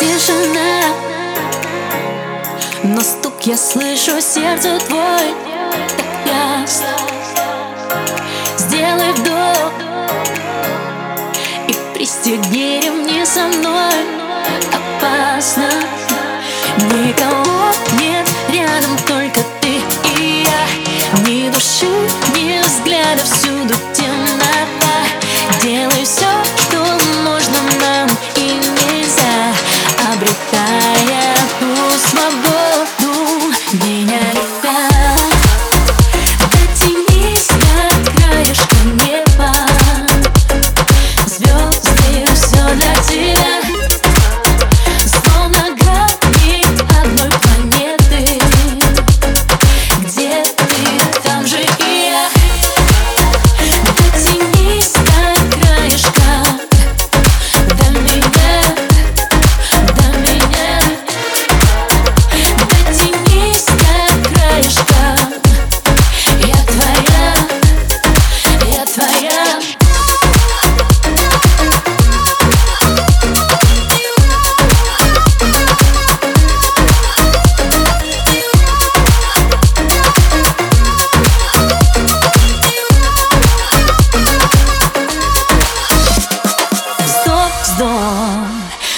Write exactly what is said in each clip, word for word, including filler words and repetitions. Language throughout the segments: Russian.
Тишина, но стук я слышу, сердце твой так ясно. Сделай вдох и пристегни ремни со мной. Опасно, никого нет рядом, только ты и я. Ни души, ни взгляда, всюду темнота. Делай все, что можно нам и нельзя. Обретая ту свободу, меня летает.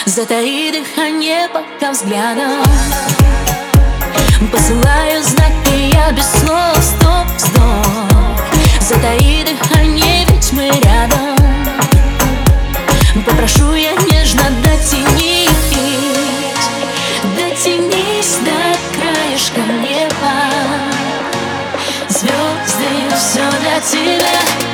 Затаи дыхание, пока взглядом посылаю знаки, я без слов. Стоп, стоп. Затаи дыхание, ведь мы рядом. Попрошу я нежно, дотянись, дотянись до краешка неба. Звезды, все для тебя.